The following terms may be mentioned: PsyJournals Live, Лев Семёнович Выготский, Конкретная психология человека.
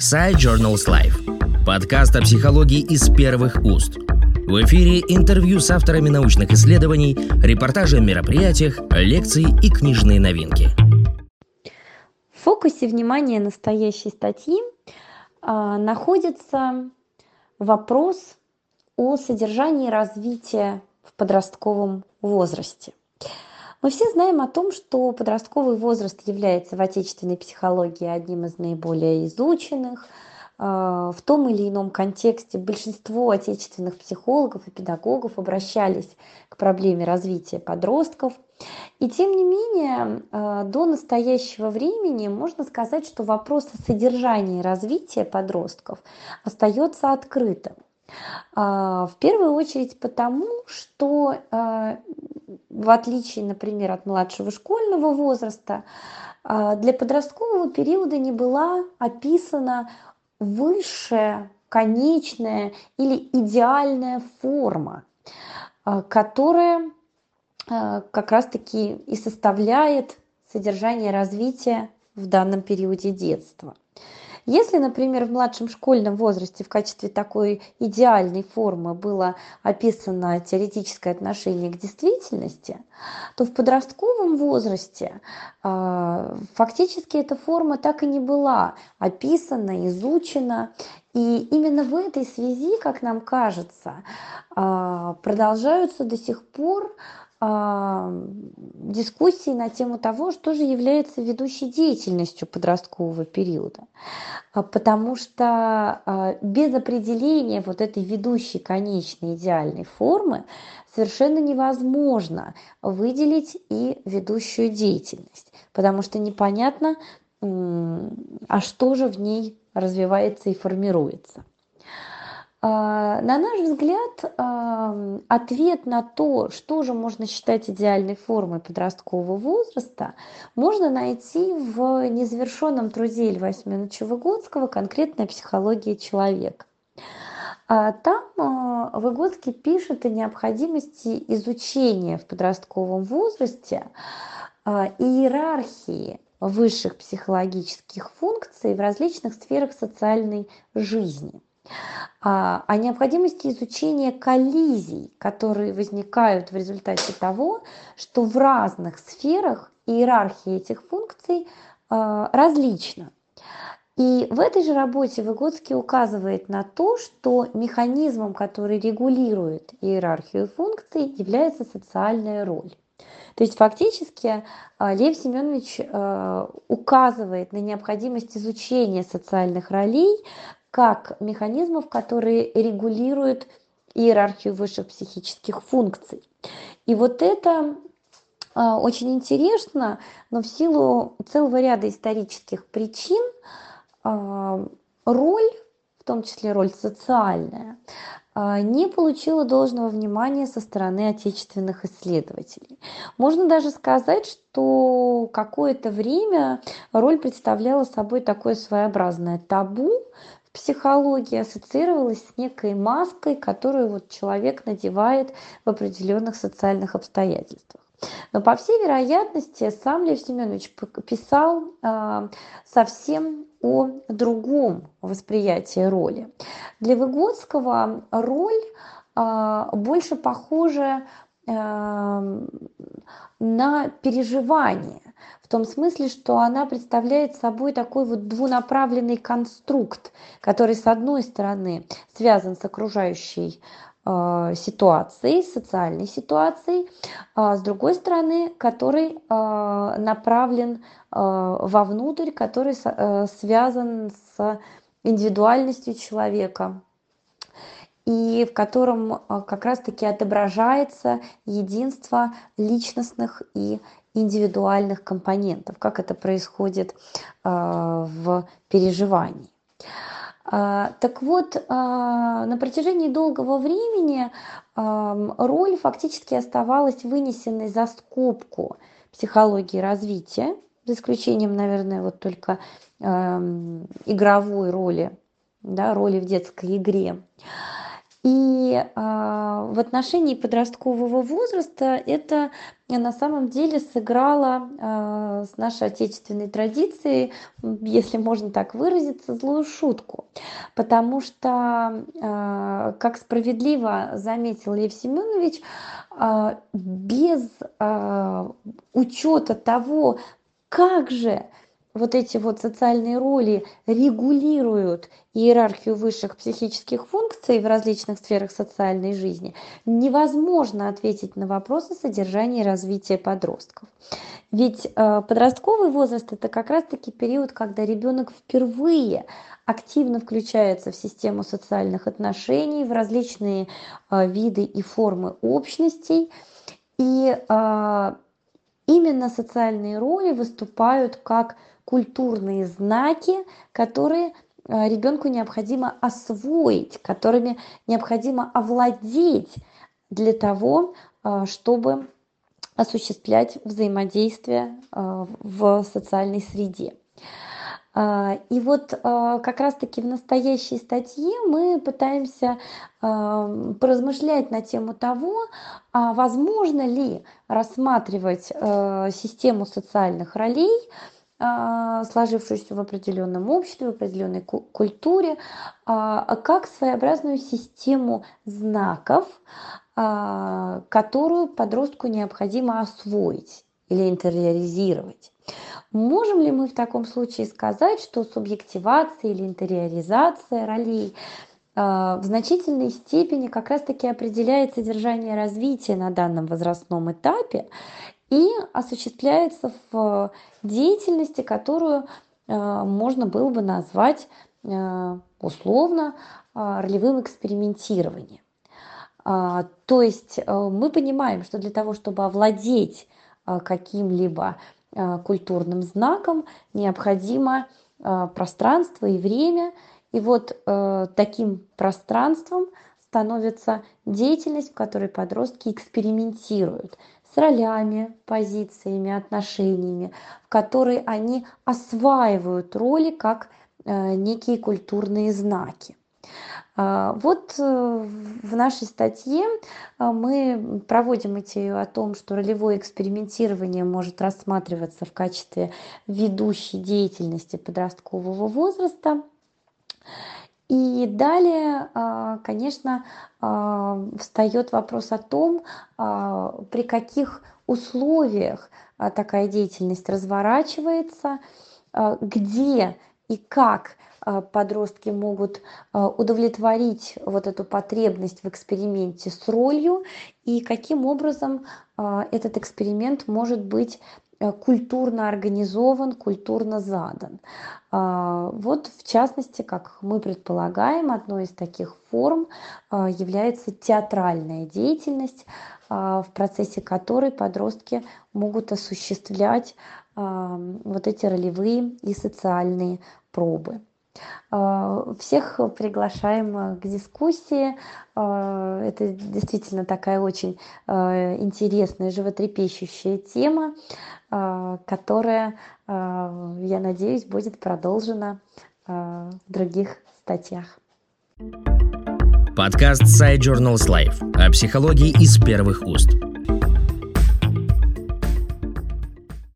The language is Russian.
PsyJournals Live. Подкаст о психологии из первых уст. В эфире интервью с авторами научных исследований, репортажи о мероприятиях, лекции и книжные новинки. В фокусе внимания настоящей статьи находится вопрос о содержании развития в подростковом возрасте. Мы все знаем о том, что подростковый возраст является в отечественной психологии одним из наиболее изученных. В том или ином контексте большинство отечественных психологов и педагогов обращались к проблеме развития подростков. И тем не менее, до настоящего времени можно сказать, что вопрос о содержании развития подростков остается открытым. В первую очередь потому, что в отличие, например, от младшего школьного возраста, для подросткового периода не была описана высшая, конечная или идеальная форма, которая как раз-таки и составляет содержание развития в данном периоде детства. Если, например, в младшем школьном возрасте в качестве такой идеальной формы было описано теоретическое отношение к действительности, то в подростковом возрасте фактически эта форма так и не была описана, изучена. И именно в этой связи, как нам кажется, продолжаются до сих пор дискуссии на тему того, что же является ведущей деятельностью подросткового периода. Потому что без определения вот этой ведущей, конечной, идеальной формы совершенно невозможно выделить и ведущую деятельность. Потому что непонятно, а что же в ней развивается и формируется. На наш взгляд, ответ на то, что же можно считать идеальной формой подросткового возраста, можно найти в незавершенном труде Льва Семёновича Выготского «Конкретная психология человека». Там Выготский пишет о необходимости изучения в подростковом возрасте иерархии высших психологических функций в различных сферах социальной жизни. О необходимости изучения коллизий, которые возникают в результате того, что в разных сферах иерархия этих функций различна. И в этой же работе Выготский указывает на то, что механизмом, который регулирует иерархию функций, является социальная роль. То есть фактически Лев Семёнович указывает на необходимость изучения социальных ролей как механизмов, которые регулируют иерархию высших психических функций. И вот это очень интересно, но в силу целого ряда исторических причин роль, в том числе роль социальная, не получила должного внимания со стороны отечественных исследователей. Можно даже сказать, что какое-то время роль представляла собой такое своеобразное табу, психология ассоциировалась с некой маской, которую человек надевает в определенных социальных обстоятельствах. Но, по всей вероятности, сам Лев Семёнович писал совсем о другом восприятии роли. Для Выготского роль больше похожа на переживание, в том смысле, что она представляет собой такой двунаправленный конструкт, который, с одной стороны, связан с окружающей ситуацией, социальной ситуацией, а с другой стороны, который направлен вовнутрь, который связан с индивидуальностью человека, и в котором как раз-таки отображается единство личностных и индивидуальных компонентов, как это происходит в переживании. Так вот, на протяжении долгого времени роль фактически оставалась вынесенной за скобку психологии развития, за исключением, наверное, только игровой роли, роли в детской игре. И в отношении подросткового возраста это на самом деле сыграло с нашей отечественной традицией, если можно так выразиться, злую шутку. Потому что, как справедливо заметил Лев Семёнович, без учета того, как же вот эти вот социальные роли регулируют иерархию высших психических функций в различных сферах социальной жизни, невозможно ответить на вопросы содержания и развития подростков. Ведь подростковый возраст – это как раз-таки период, когда ребенок впервые активно включается в систему социальных отношений, в различные виды и формы общностей. И именно социальные роли выступают как культурные знаки, которые ребенку необходимо освоить, которыми необходимо овладеть для того, чтобы осуществлять взаимодействие в социальной среде. И вот как раз-таки в настоящей статье мы пытаемся поразмышлять на тему того, возможно ли рассматривать систему социальных ролей, сложившуюся в определенном обществе, в определенной культуре, как своеобразную систему знаков, которую подростку необходимо освоить или интериоризировать. Можем ли мы в таком случае сказать, что субъективация или интериоризация ролей в значительной степени как раз-таки определяет содержание развития на данном возрастном этапе и осуществляется в деятельности, которую можно было бы назвать условно ролевым экспериментированием? То есть мы понимаем, что для того, чтобы овладеть каким-либо культурным знаком, необходимо пространство и время. И вот таким пространством становится деятельность, в которой подростки экспериментируют с ролями, позициями, отношениями, в которой они осваивают роли как некие культурные знаки. Вот в нашей статье мы проводим идею о том, что ролевое экспериментирование может рассматриваться в качестве ведущей деятельности подросткового возраста. И далее, конечно, встает вопрос о том, при каких условиях такая деятельность разворачивается, где и как подростки могут удовлетворить вот эту потребность в эксперименте с ролью и каким образом этот эксперимент может быть культурно организован, культурно задан. Вот в частности, как мы предполагаем, одной из таких форм является театральная деятельность, в процессе которой подростки могут осуществлять вот эти ролевые и социальные пробы. Всех приглашаем к дискуссии. Это действительно такая очень интересная, животрепещущая тема, которая, я надеюсь, будет продолжена в других статьях. Подкаст PsyJournals Live о психологии из первых уст.